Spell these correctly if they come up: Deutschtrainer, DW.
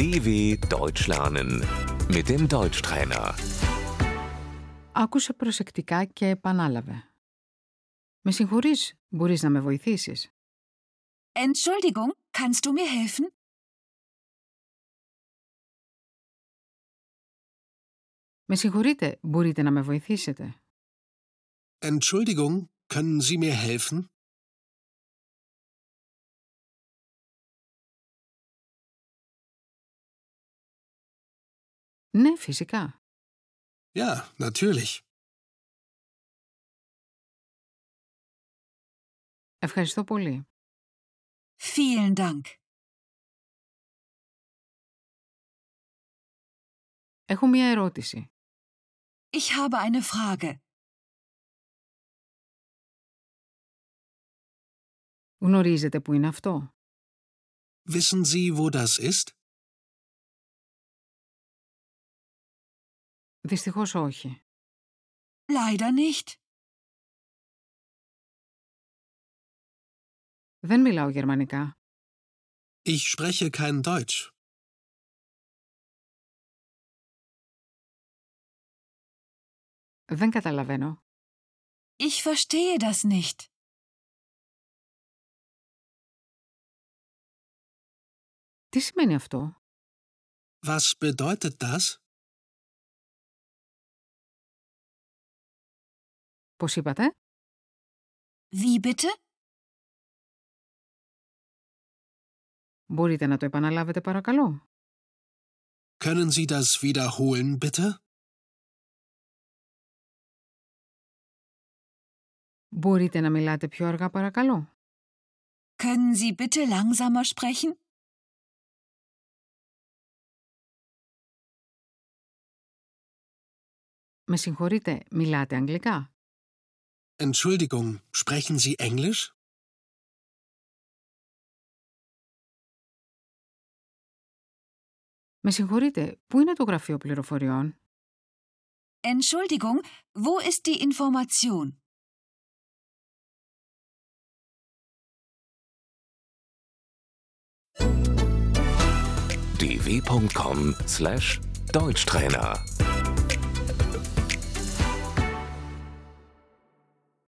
DW Deutsch lernen mit dem Deutschtrainer. Άκουσε προσεκτικά και επανάλαβε. Με συγχωρείς, μπορείς να με βοηθήσεις? Entschuldigung, kannst du mir helfen? Με συγχωρείτε, μπορείτε να με βοηθήσετε? Entschuldigung, können Sie mir helfen? Ναι, φυσικά. Ja, natürlich. Ευχαριστώ πολύ. Vielen Dank. Έχω μία ερώτηση. Ich habe eine Frage. Γνωρίζετε που είναι αυτό? Wissen Sie, wo das ist? Δυστυχώς όχι. Leider nicht. Δεν μιλάω γερμανικά. Ich spreche kein Deutsch. Δεν καταλαβαίνω. Ich verstehe das nicht. Τι σημαίνει αυτό? Was bedeutet das? Πώς είπατε? Wie bitte? Μπορείτε να το επαναλάβετε παρακαλώ? Können Sie das wiederholen, bitte? Μπορείτε να μιλάτε πιο αργά παρακαλώ? Können Sie bitte langsamer sprechen? Με συγχωρείτε, μιλάτε αγγλικά? Entschuldigung, sprechen Sie Englisch? Με συγχωρείτε, πού είναι το γραφείο πληροφοριών? Entschuldigung, wo ist die Information? dw.com/Deutschtrainer